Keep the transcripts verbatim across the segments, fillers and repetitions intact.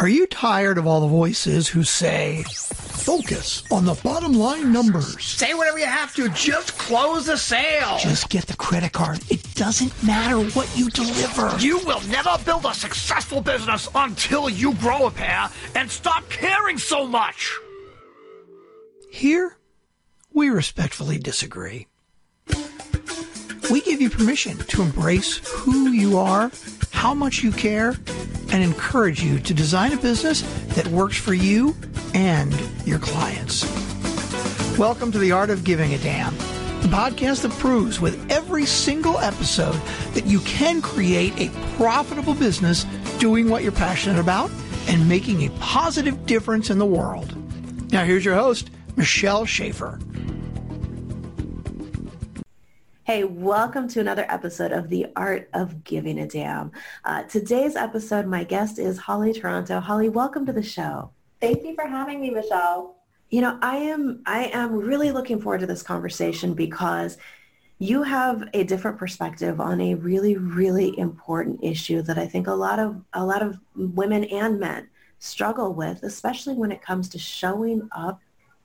Are you tired of all the voices who say, focus on the bottom line numbers? Say whatever you have to. Just close the sale. Just get the credit card. It doesn't matter what you deliver. You will never build a successful business until you grow a pair and stop caring so much. Here, we respectfully disagree. We give you permission to embrace who you are, how much you care, and encourage you to design a business that works for you and your clients. Welcome to The Art of Giving a Damn, the podcast that proves with every single episode that you can create a profitable business doing what you're passionate about and making a positive difference in the world. Now here's your host, Michelle Schaefer. Hey, welcome to another episode of The Art of Giving a Damn. Uh, today's episode, my guest is Holly Toronto. Holly, welcome to the show. Thank you for having me, Michelle. You know, I am I am really looking forward to this conversation because you have a different perspective on a really, really important issue that I think a lot of a lot of women and men struggle with, especially when it comes to showing up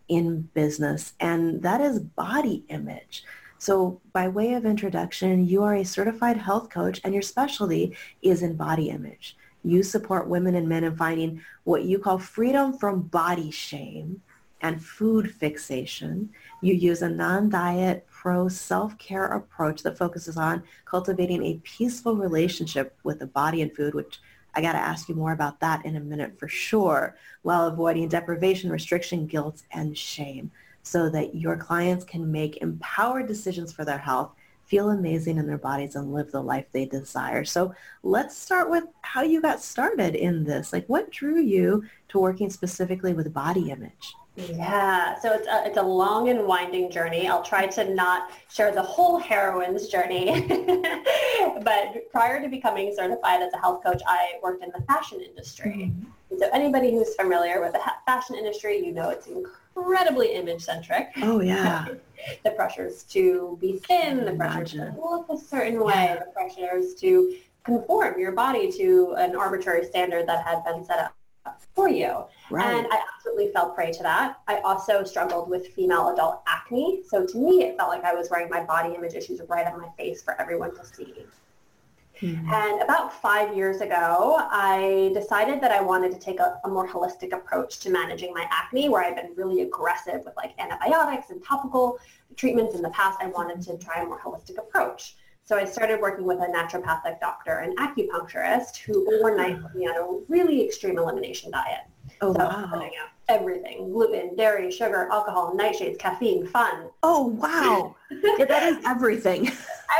in business, and that is body image. So by way of introduction, you are a certified health coach and your specialty is in body image. You support women and men in finding what you call freedom from body shame and food fixation. You use a non-diet, pro-self-care approach that focuses on cultivating a peaceful relationship with the body and food, which I got to ask you more about that in a minute for sure, while avoiding deprivation, restriction, guilt, and shame, so that your clients can make empowered decisions for their health, feel amazing in their bodies, and live the life they desire. So let's start with how you got started in this. Like, what drew you to working specifically with body image? Yeah, so it's a, it's a long and winding journey. I'll try to not share the whole heroine's journey. But prior to becoming certified as a health coach, I worked in the fashion industry. Mm-hmm. And so anybody who's familiar with the fashion industry, you know it's incredible. Incredibly image-centric. Oh, yeah. The pressures to be thin, the pressures to look a certain way, yeah. The pressures to conform your body to an arbitrary standard that had been set up for you. Right. And I absolutely fell prey to that. I also struggled with female adult acne. So to me, it felt like I was wearing my body image issues right on my face for everyone to see. Mm-hmm. And about five years ago, I decided that I wanted to take a, a more holistic approach to managing my acne, where I've been really aggressive with like antibiotics and topical treatments in the past. I wanted to try a more holistic approach. So I started working with a naturopathic doctor and acupuncturist who overnight put me on a really extreme elimination diet. Oh, so wow. Cutting out everything, gluten, dairy, sugar, alcohol, nightshades, caffeine, fun. Oh, wow. Yeah, that is everything.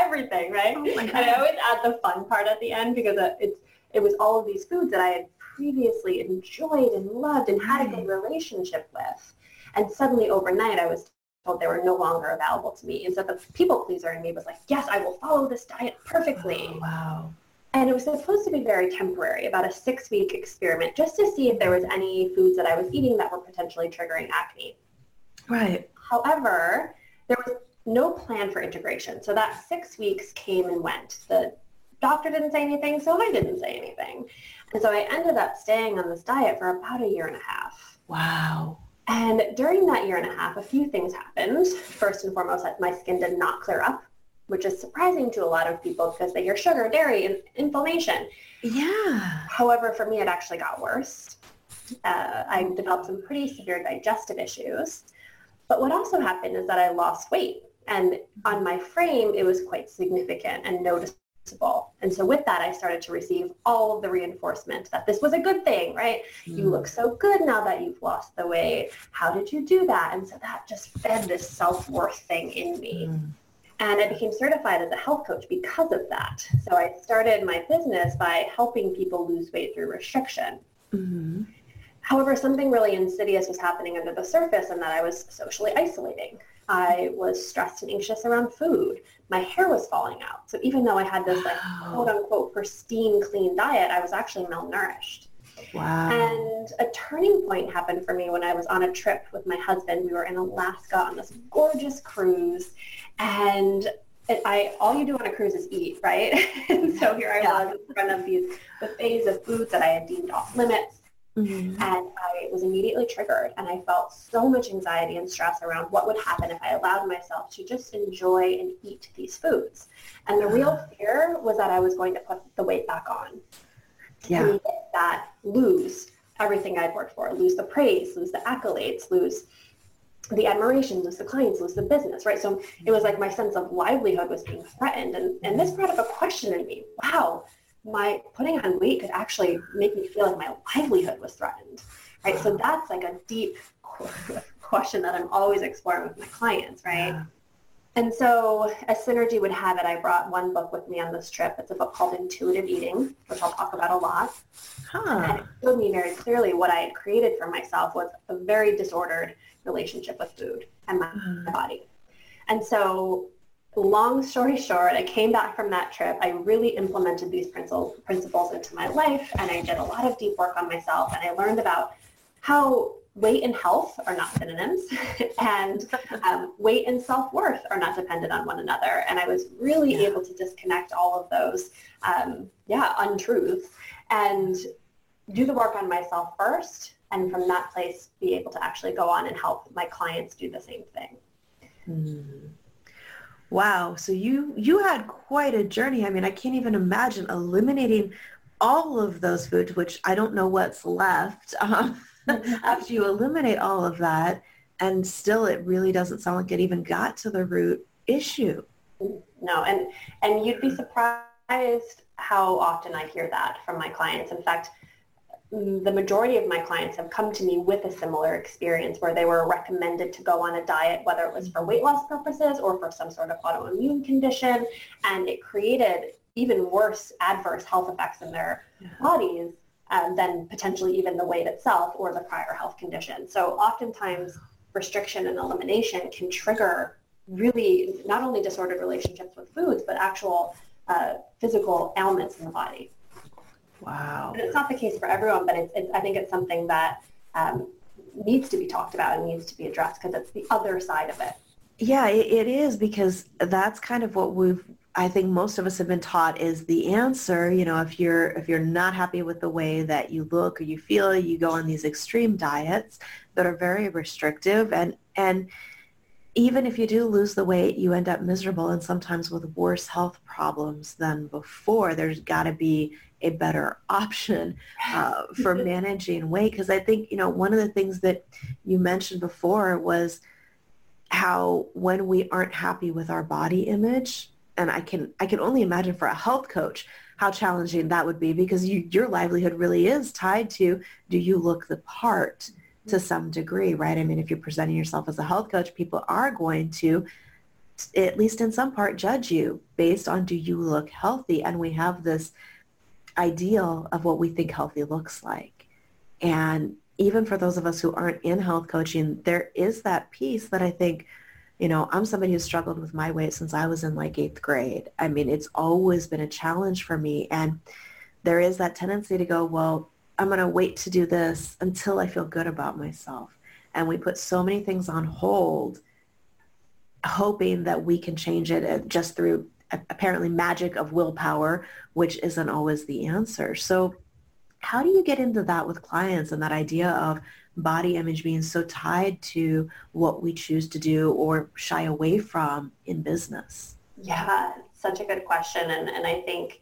Everything, right? Oh, and I always add the fun part at the end because it's it was all of these foods that I had previously enjoyed and loved and had a good relationship with. And suddenly overnight I was told they were no longer available to me. And so the people pleaser in me was like, yes, I will follow this diet perfectly. Oh, wow. And it was supposed to be very temporary, about a six-week experiment, just to see if there was any foods that I was eating that were potentially triggering acne. Right. However, there was no plan for integration. So that six weeks came and went. The doctor didn't say anything, so I didn't say anything. And so I ended up staying on this diet for about a year and a half. Wow. And during that year and a half, a few things happened. First and foremost, my skin did not clear up, which is surprising to a lot of people because they hear sugar, dairy, and inflammation. Yeah. However, for me, it actually got worse. Uh, I developed some pretty severe digestive issues. But what also happened is that I lost weight. And on my frame, it was quite significant and noticeable. And so with that, I started to receive all of the reinforcement that this was a good thing, right? Mm. You look so good now that you've lost the weight. How did you do that? And so that just fed this self-worth thing in me. Mm. And I became certified as a health coach because of that. So I started my business by helping people lose weight through restriction. Mm-hmm. However, something really insidious was happening under the surface, and that I was socially isolating. I was stressed and anxious around food. My hair was falling out. So even though I had this like quote unquote pristine clean diet, I was actually malnourished. Wow. And a turning point happened for me when I was on a trip with my husband. We were in Alaska on this gorgeous cruise, and it, I all you do on a cruise is eat, right? And so here I yeah. was in front of these buffets of foods that I had deemed off limits. Mm-hmm. And I was immediately triggered, and I felt so much anxiety and stress around what would happen if I allowed myself to just enjoy and eat these foods. And the real fear was that I was going to put the weight back on. Yeah. And that lose everything I'd worked for, lose the praise, lose the accolades, lose the admiration, lose the clients, lose the business, right? So it was like my sense of livelihood was being threatened. And, and this brought up a question in me. Wow. My putting on weight could actually make me feel like my livelihood was threatened, right? So that's like a deep question that I'm always exploring with my clients, right? Yeah. And so as Synergy would have it, I brought one book with me on this trip. It's a book called Intuitive Eating, which I'll talk about a lot. Huh. And it showed me very clearly what I had created for myself was a very disordered relationship with food and my, mm. my body. And so long story short, I came back from that trip. I really implemented these principles into my life, and I did a lot of deep work on myself, and I learned about how weight and health are not synonyms, and um, weight and self-worth are not dependent on one another. And I was really yeah. able to disconnect all of those, um, yeah, untruths, and do the work on myself first, and from that place, be able to actually go on and help my clients do the same thing. Mm. Wow. So you, you had quite a journey. I mean, I can't even imagine eliminating all of those foods, which I don't know what's left um, after you eliminate all of that. And still, it really doesn't sound like it even got to the root issue. No. And, and you'd be surprised how often I hear that from my clients. In fact, the majority of my clients have come to me with a similar experience where they were recommended to go on a diet, whether it was for weight loss purposes or for some sort of autoimmune condition, and it created even worse adverse health effects in their yeah. bodies um, than potentially even the weight itself or the prior health condition. So oftentimes restriction and elimination can trigger really not only disordered relationships with foods, but actual uh, physical ailments in the body. Wow. And it's not the case for everyone, but it's, it's, I think it's something that um, needs to be talked about and needs to be addressed because it's the other side of it. Yeah, it, it is, because that's kind of what we've, I think most of us have been taught is the answer. You know, if you're if you're not happy with the way that you look or you feel, you go on these extreme diets that are very restrictive. And, and even if you do lose the weight, you end up miserable and sometimes with worse health problems than before. There's got to be a better option uh, for managing weight, because I think, you know, one of the things that you mentioned before was how when we aren't happy with our body image, and I can I can only imagine for a health coach how challenging that would be, because you, your livelihood really is tied to, do you look the part to some degree, right? I mean, if you're presenting yourself as a health coach, people are going to, at least in some part, judge you based on, do you look healthy? And we have this ideal of what we think healthy looks like. And even for those of us who aren't in health coaching, there is that piece that I think, you know, I'm somebody who's struggled with my weight since I was in like eighth grade. I mean, it's always been a challenge for me. And there is that tendency to go, well, I'm going to wait to do this until I feel good about myself. And we put so many things on hold, hoping that we can change it just through apparently magic of willpower, which isn't always the answer. So how do you get into that with clients and that idea of body image being so tied to what we choose to do or shy away from in business? Yeah, such a good question. And, and I think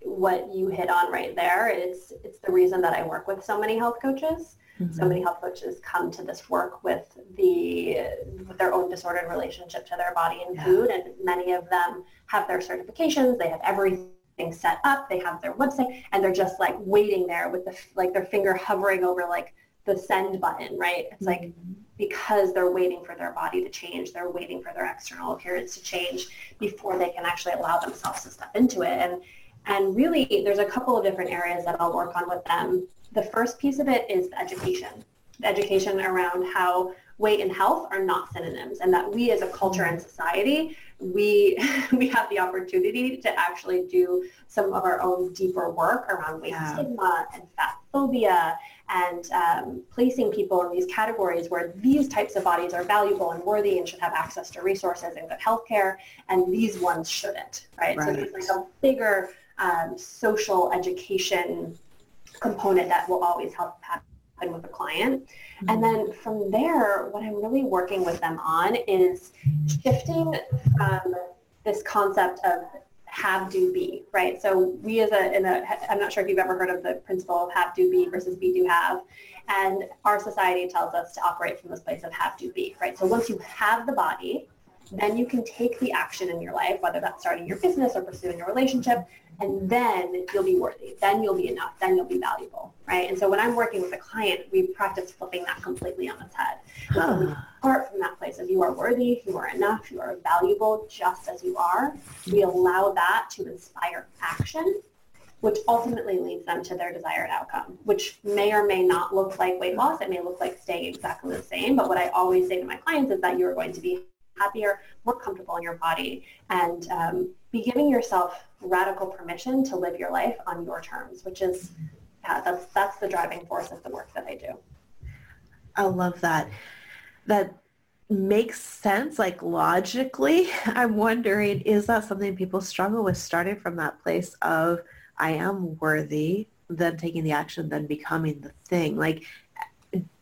what you hit on right there is it's the reason that I work with so many health coaches. Mm-hmm. So many health coaches come to this work with the with their own disordered relationship to their body and yeah. food, and many of them have their certifications, they have everything set up, they have their website, and they're just like waiting there with the like their finger hovering over like the send button, right? It's mm-hmm. like because they're waiting for their body to change, they're waiting for their external appearance to change before they can actually allow themselves to step into it. And and really there's a couple of different areas that I'll work on with them. The first piece of it is education, the education around how weight and health are not synonyms, and that we as a culture and society, we we have the opportunity to actually do some of our own deeper work around weight yeah. stigma and fat phobia and um, placing people in these categories where these types of bodies are valuable and worthy and should have access to resources and good health care, and these ones shouldn't, right? right. So it's like a bigger um, social education component that will always help happen happen with a client. Mm-hmm. And then from there, what I'm really working with them on is shifting from this concept of have, do, be, right? So we as a, in a, I'm not sure if you've ever heard of the principle of have, do, be versus be, do, have. And our society tells us to operate from this place of have, do, be, right? So once you have the body, then you can take the action in your life, whether that's starting your business or pursuing a relationship, and then you'll be worthy, then you'll be enough, then you'll be valuable, right? And so when I'm working with a client, we practice flipping that completely on its head. Huh. So we start from that place of you are worthy, you are enough, you are valuable just as you are. We allow that to inspire action, which ultimately leads them to their desired outcome, which may or may not look like weight loss. It may look like staying exactly the same, but what I always say to my clients is that you are going to be happier, more comfortable in your body, and um, be giving yourself radical permission to live your life on your terms, which is, yeah, that's that's the driving force of the work that I do. I love that. That makes sense, like logically. I'm wondering, is that something people struggle with, starting from that place of I am worthy, then taking the action, then becoming the thing? Like,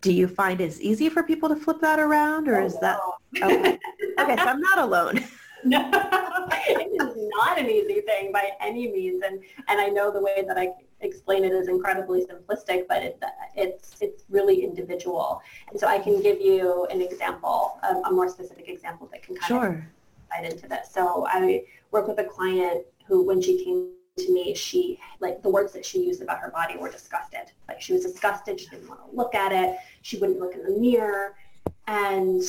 do you find it's easy for people to flip that around, or oh, is that no. okay. okay, so I'm not alone. No, it is not an easy thing by any means, and and I know the way that I explain it is incredibly simplistic, but it, it's it's really individual. And so I can give you an example, a, a more specific example that can kind sure. of dive into this. So I work with a client who, when she came to me, she, like, the words that she used about her body were disgusted. Like, she was disgusted, she didn't want to look at it, she wouldn't look in the mirror. And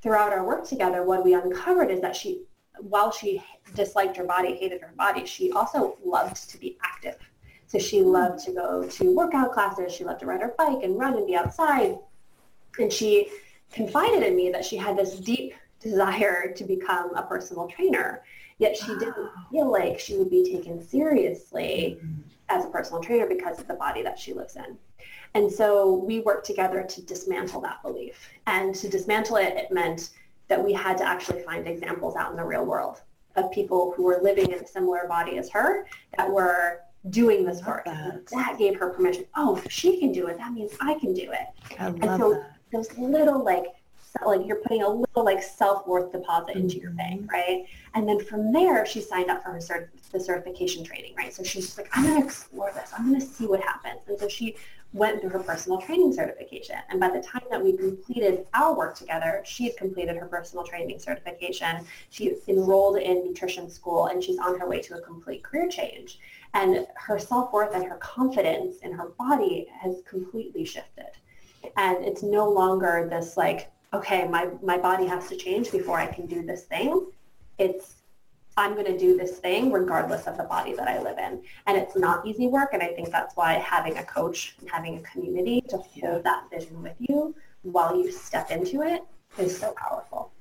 throughout our work together, what we uncovered is that she, while she disliked her body, hated her body, she also loved to be active. So she loved to go to workout classes, she loved to ride her bike and run and be outside. And she confided in me that she had this deep desire to become a personal trainer, yet she didn't feel like she would be taken seriously as a personal trainer because of the body that she lives in. And so we worked together to dismantle that belief. And to dismantle it, it meant that we had to actually find examples out in the real world of people who were living in a similar body as her that were doing this work. That. that gave her permission. Oh, if she can do it, that means I can do it. I and love so that. Those little, like, like you're putting a little, like, self-worth deposit mm-hmm. into your bank, right? And then from there, she signed up for her cert- the certification training, right? So she's just like, I'm going to explore this. I'm going to see what happens. And so she went through her personal training certification. And by the time that we completed our work together, she had completed her personal training certification. She enrolled in nutrition school, and she's on her way to a complete career change. And her self-worth and her confidence in her body has completely shifted. And it's no longer this, like, okay, my, my body has to change before I can do this thing. It's, I'm going to do this thing regardless of the body that I live in. And it's not easy work, and I think that's why having a coach and having a community to hold that vision with you while you step into it is so powerful.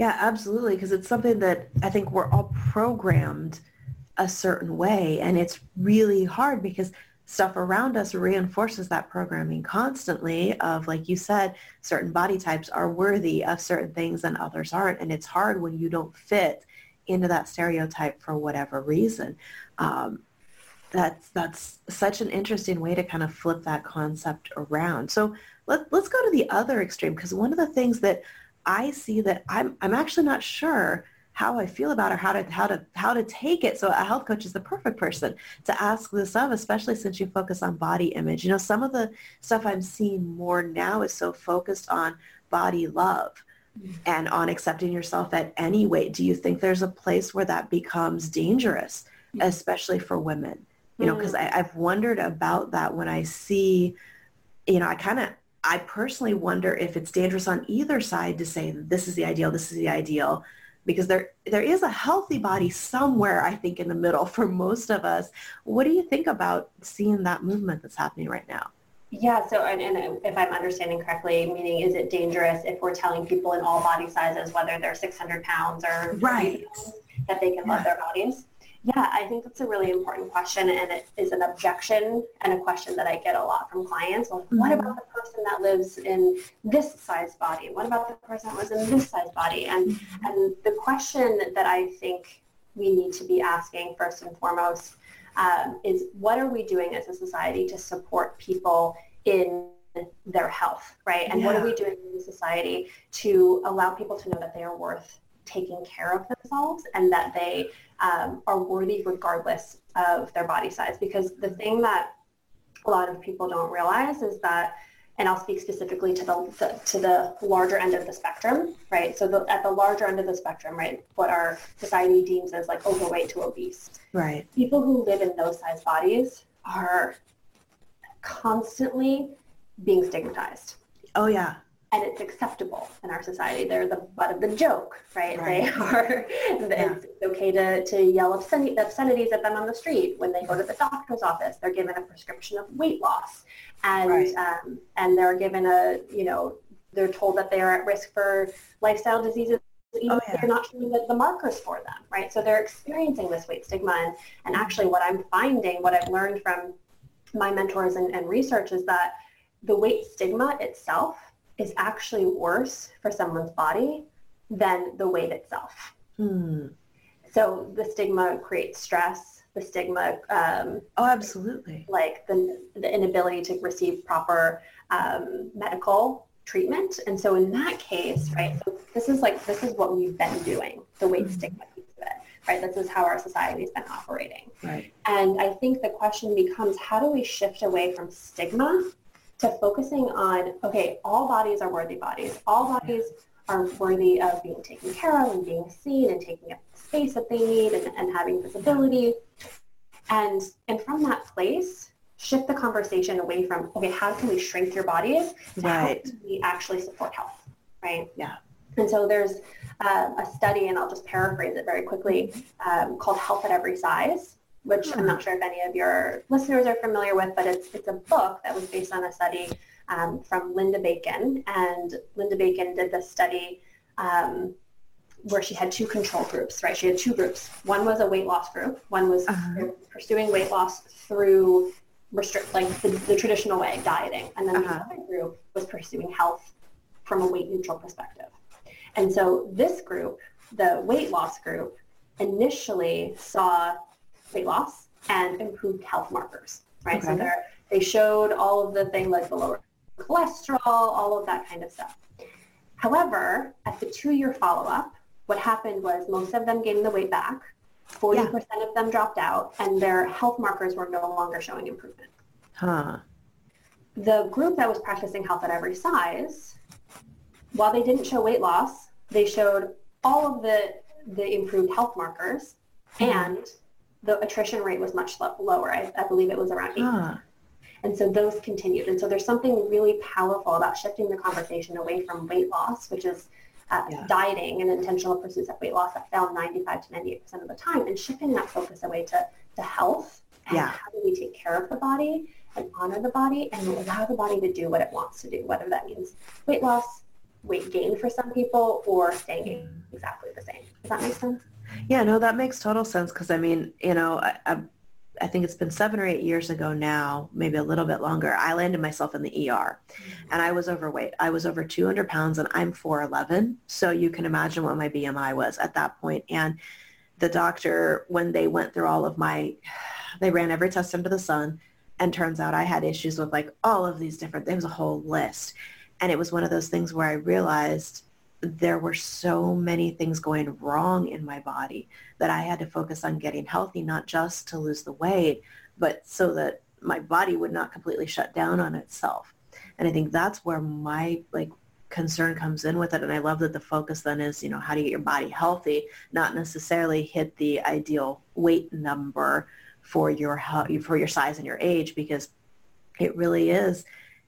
Yeah, absolutely, because it's something that I think we're all programmed a certain way, and it's really hard because stuff around us reinforces that programming constantly of, like you said, certain body types are worthy of certain things and others aren't, and it's hard when you don't fit into that stereotype for whatever reason. Um, that's that's such an interesting way to kind of flip that concept around. So let, let's go to the other extreme, because one of the things that I see that I'm I'm actually not sure how I feel about or how to how to how to take it. So a health coach is the perfect person to ask this of, especially since you focus on body image. You know, some of the stuff I'm seeing more now is so focused on body love and on accepting yourself at any weight. Do you think there's a place where that becomes dangerous, especially for women? You know, because I've wondered about that when I see, you know, I kind of, I personally wonder if it's dangerous on either side to say this is the ideal, this is the ideal, because there there is a healthy body somewhere, I think, in the middle for most of us. What do you think about seeing that movement that's happening right now? Yeah, so, and, and if I'm understanding correctly, meaning, is it dangerous if we're telling people in all body sizes, whether they're six hundred pounds or right, pounds, that they can yeah. love their bodies? Yeah, I think that's a really important question, and it is an objection and a question that I get a lot from clients. Well, mm-hmm. what about the person that lives in this size body? What about the person that lives in this size body? And mm-hmm. and the question that I think we need to be asking first and foremost Um, is, what are we doing as a society to support people in their health, right? And yeah. what are we doing in society to allow people to know that they are worth taking care of themselves and that they um, are worthy regardless of their body size? Because the thing that a lot of people don't realize is that, and I'll speak specifically to the, the to the larger end of the spectrum, right? So the, at the larger end of the spectrum, right, what our society deems as like overweight to obese. Right. People who live in those size bodies are constantly being stigmatized. Oh, yeah. And it's acceptable in our society. They're the butt of the joke, right? right. They are. Yeah. It's okay to, to yell obscen- obscenities at them on the street. When they go to the doctor's office, they're given a prescription of weight loss, and right. um, and they're given a you know they're told that they are at risk for lifestyle diseases, even oh, yeah. if they're not showing the, the markers for them, right? So they're experiencing this weight stigma, and, and actually, what I'm finding, what I've learned from my mentors and, and research is that the weight stigma itself is actually worse for someone's body than the weight itself. Mm. So the stigma creates stress, the stigma... Um, oh, absolutely. Like the, the inability to receive proper um, medical treatment. And so in that case, right, so this is like, this is what we've been doing, the weight mm-hmm. stigma piece of it, right? This is how our society's been operating. Right. And I think the question becomes, how do we shift away from stigma to focusing on, okay, all bodies are worthy bodies. All bodies are worthy of being taken care of and being seen and taking up the space that they need and, and having visibility. And and from that place, shift the conversation away from, okay, how can we shrink your bodies to right. how can we actually support health, right? Yeah. And so there's uh, a study, and I'll just paraphrase it very quickly, um, called Health at Every Size, which I'm not sure if any of your listeners are familiar with, but it's it's a book that was based on a study um, from Linda Bacon. And Linda Bacon did this study um, where she had two control groups, right? She had two groups. One was a weight loss group. One was uh-huh. pursuing weight loss through restrict, like the, the traditional way, dieting. And then uh-huh. the other group was pursuing health from a weight neutral perspective. And so this group, the weight loss group, initially saw weight loss and improved health markers, right? Okay. So they they showed all of the things like the lower cholesterol, all of that kind of stuff. However, at the two-year follow-up, what happened was most of them gained the weight back, forty percent yeah. of them dropped out, and their health markers were no longer showing improvement. Huh. The group that was practicing Health at Every Size, while they didn't show weight loss, they showed all of the, the improved health markers, hmm. and the attrition rate was much lower. I, I believe it was around eight. Huh. And so those continued. And so there's something really powerful about shifting the conversation away from weight loss, which is uh, yeah. dieting and intentional pursuits of weight loss that fell ninety-five to ninety-eight percent of the time, and shifting that focus away to, to health and yeah. how do we take care of the body and honor the body and allow the body to do what it wants to do, whether that means weight loss, weight gain for some people, or staying mm. exactly the same. Does that make sense? Yeah, no, that makes total sense because, I mean, you know, I, I, I think it's been seven or eight years ago now, maybe a little bit longer, I landed myself in the E R and I was overweight. I was over two hundred pounds and I'm four eleven. So you can imagine what my B M I was at that point. And the doctor, when they went through all of my, they ran every test under the sun, and turns out I had issues with like all of these different, there was a whole list. And it was one of those things where I realized there were so many things going wrong in my body that I had to focus on getting healthy, not just to lose the weight, but so that my body would not completely shut down on itself. And I think that's where my like concern comes in with it. And I love that the focus then is, you know, how to get your body healthy, not necessarily hit the ideal weight number for your for your size and your age, because it really is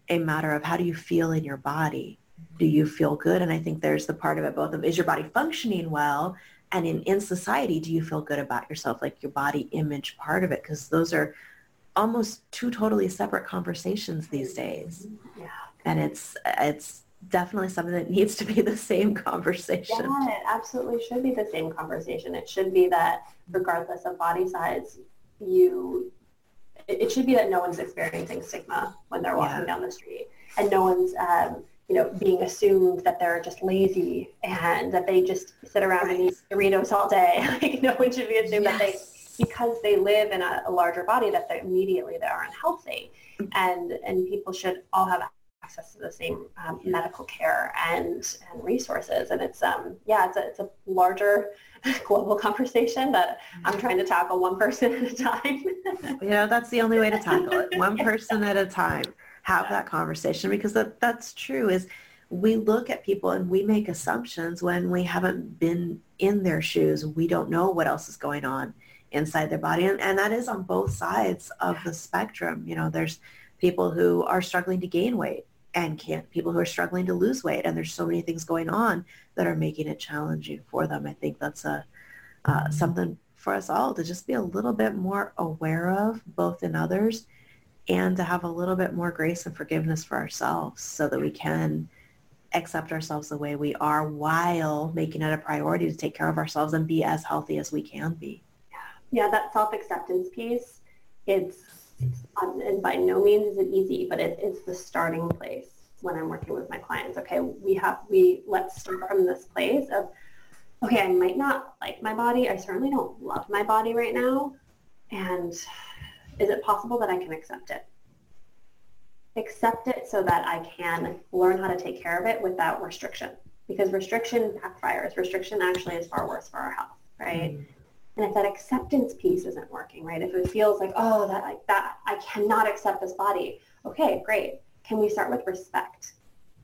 a matter of how do you feel in your body? Do you feel good? And I think there's the part of it, both of, is your body functioning well? And in, in society, do you feel good about yourself? Like your body image part of it, because those are almost two totally separate conversations these days. Yeah. And it's, it's definitely something that needs to be the same conversation. Yeah, it absolutely should be the same conversation. It should be that regardless of body size, you, it, it should be that no one's experiencing stigma when they're walking yeah. down the street, and no one's, um, you know, being assumed that they're just lazy and that they just sit around right. and eat Doritos all day. Like, no one should be assumed yes. that they, because they live in a, a larger body, that they immediately they are unhealthy. And and people should all have access to the same um, medical care and, and resources. And it's, um, yeah, it's a, it's a larger global conversation that I'm trying to tackle one person at a time. You know, that's the only way to tackle it. One person at a time. Have that conversation, because that, that's true, is we look at people and we make assumptions when we haven't been in their shoes. We don't know what else is going on inside their body. And, and that is on both sides of the spectrum. You know, there's people who are struggling to gain weight and can't, people who are struggling to lose weight. And there's so many things going on that are making it challenging for them. I think that's a uh, something for us all to just be a little bit more aware of, both in others, and to have a little bit more grace and forgiveness for ourselves so that we can accept ourselves the way we are, while making it a priority to take care of ourselves and be as healthy as we can be. Yeah, that self-acceptance piece, it's, it's and by no means is it easy, but it is the starting place when I'm working with my clients. Okay, we have, we, let's start from this place of, okay, I might not like my body. I certainly don't love my body right now. And is it possible that I can accept it? Accept it so that I can learn how to take care of it without restriction, because restriction backfires. Restriction actually is far worse for our health, right? Mm-hmm. And if that acceptance piece isn't working, right, if it feels like, oh, that, like that, I cannot accept this body. Okay, great. Can we start with respect,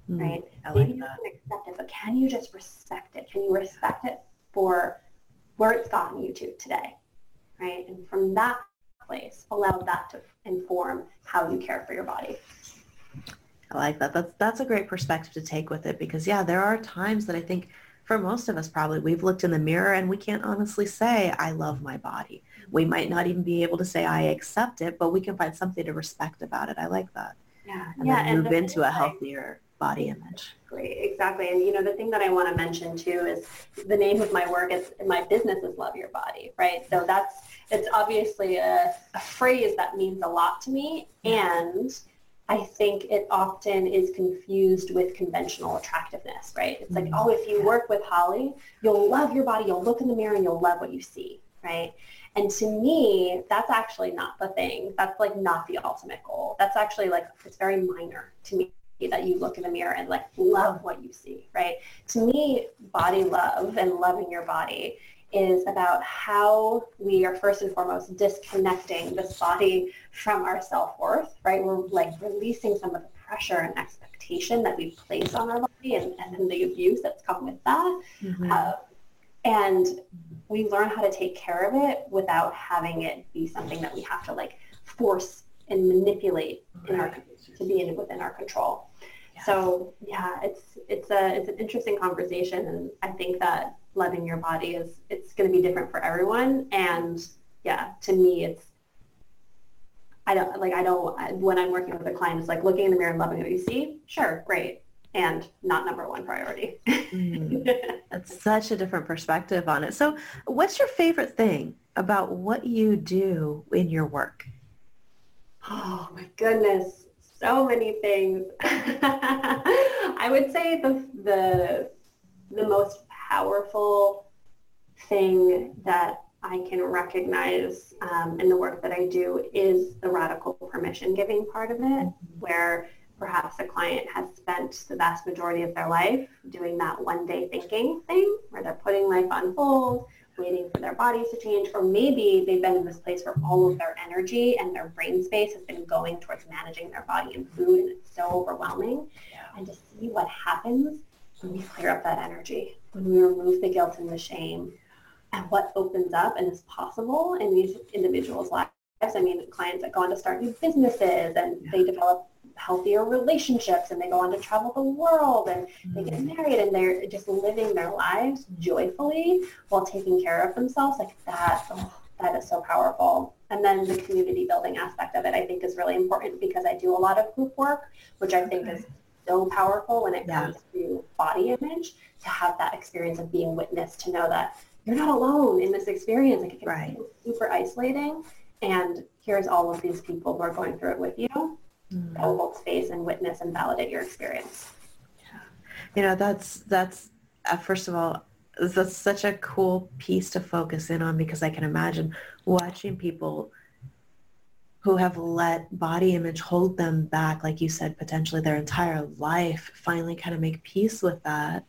mm-hmm. right? I like Maybe that. You can accept it, but can you just respect it? Can you respect it for where it's gotten you to today, right? And from that place, allow that to inform how you care for your body. I like that. That's that's a great perspective to take with it, because yeah, there are times that I think for most of us probably we've looked in the mirror and we can't honestly say I love my body. We might not even be able to say I accept it, but we can find something to respect about it. I like that. Yeah. And yeah, then move and into a healthier body image. Great. Exactly. And you know, the thing that I want to mention too is the name of my work is, my business is Love Your Body, right? So that's, it's obviously a, a phrase that means a lot to me, and I think it often is confused with conventional attractiveness, right? It's like, oh, if you work with Holly, you'll love your body, you'll look in the mirror and you'll love what you see, right? And to me, that's actually not the thing. That's like not the ultimate goal. That's actually like, it's very minor to me, that you look in the mirror and like love what you see, right? To me, body love and loving your body is about how we are first and foremost disconnecting this body from our self-worth, right? We're like releasing some of the pressure and expectation that we place on our body, and, and then the abuse that's come with that. Mm-hmm. Uh, and we learn how to take care of it without having it be something that we have to like force and manipulate in our, to be in, within our control. Yeah. So yeah, it's it's a it's an interesting conversation, and I think that loving your body is, it's going to be different for everyone. And yeah, to me, it's I don't like I don't when I'm working with a client, it's like looking in the mirror and loving what you see. Sure, great, and not number one priority. Mm. That's such a different perspective on it. So, what's your favorite thing about what you do in your work? Oh my goodness, so many things. I would say the, the the most powerful thing that I can recognize um, in the work that I do is the radical permission giving part of it, mm-hmm. where perhaps a client has spent the vast majority of their life doing that one day thinking thing, where they're putting life on hold, waiting for their bodies to change, or maybe they've been in this place where all of their energy and their brain space has been going towards managing their body and food, and it's so overwhelming. Yeah. And to see what happens when we clear up that energy, when we remove the guilt and the shame, and what opens up and is possible in these individuals' lives. I mean, clients that go on to start new businesses, and yeah. they develop healthier relationships, and they go on to travel the world, and they get married, and they're just living their lives joyfully while taking care of themselves. Like that, oh, that is so powerful. And then the community building aspect of it, I think, is really important, because I do a lot of group work, which I think okay. is so powerful when it yeah. comes to body image, to have that experience of being witnessed, to know that you're not alone in this experience. Like it can right. be super isolating, and here's all of these people who are going through it with you. That will hold space and witness and validate your experience. Yeah. You know, that's, that's uh, first of all, that's such a cool piece to focus in on, because I can imagine watching people who have let body image hold them back, like you said, potentially their entire life, finally kind of make peace with that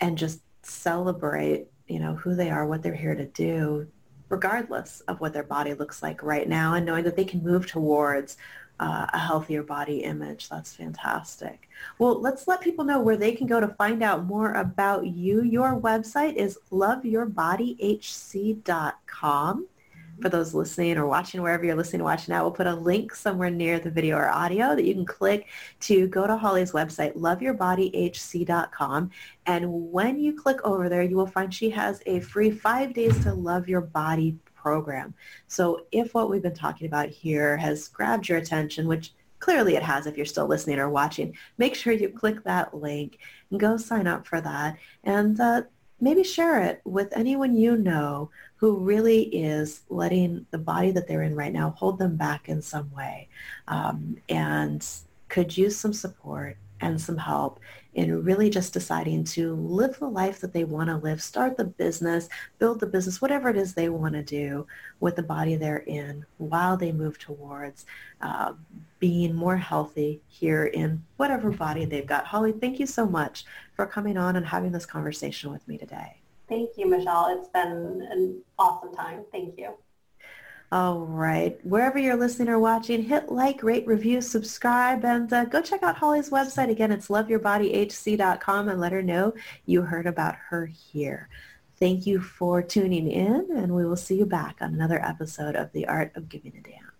and just celebrate, you know, who they are, what they're here to do, regardless of what their body looks like right now, and knowing that they can move towards uh, a healthier body image. That's fantastic. Well, let's let people know where they can go to find out more about you. Your website is love your body h c dot com. For those listening or watching, wherever you're listening, watching out, we'll put a link somewhere near the video or audio that you can click to go to Holly's website, love your body h c dot com. And when you click over there, you will find she has a free five days to love your body program. So if what we've been talking about here has grabbed your attention, which clearly it has if you're still listening or watching, make sure you click that link and go sign up for that. And uh, maybe share it with anyone you know who really is letting the body that they're in right now hold them back in some way, um, and could use some support and some help in really just deciding to live the life that they want to live, start the business, build the business, whatever it is they want to do with the body they're in while they move towards uh, being more healthy here in whatever body they've got. Holly, thank you so much for coming on and having this conversation with me today. Thank you, Michelle. It's been an awesome time. Thank you. All right. Wherever you're listening or watching, hit like, rate, review, subscribe, and uh, go check out Holly's website. Again, it's love your body h c dot com, and let her know you heard about her here. Thank you for tuning in, and we will see you back on another episode of The Art of Giving a Damn.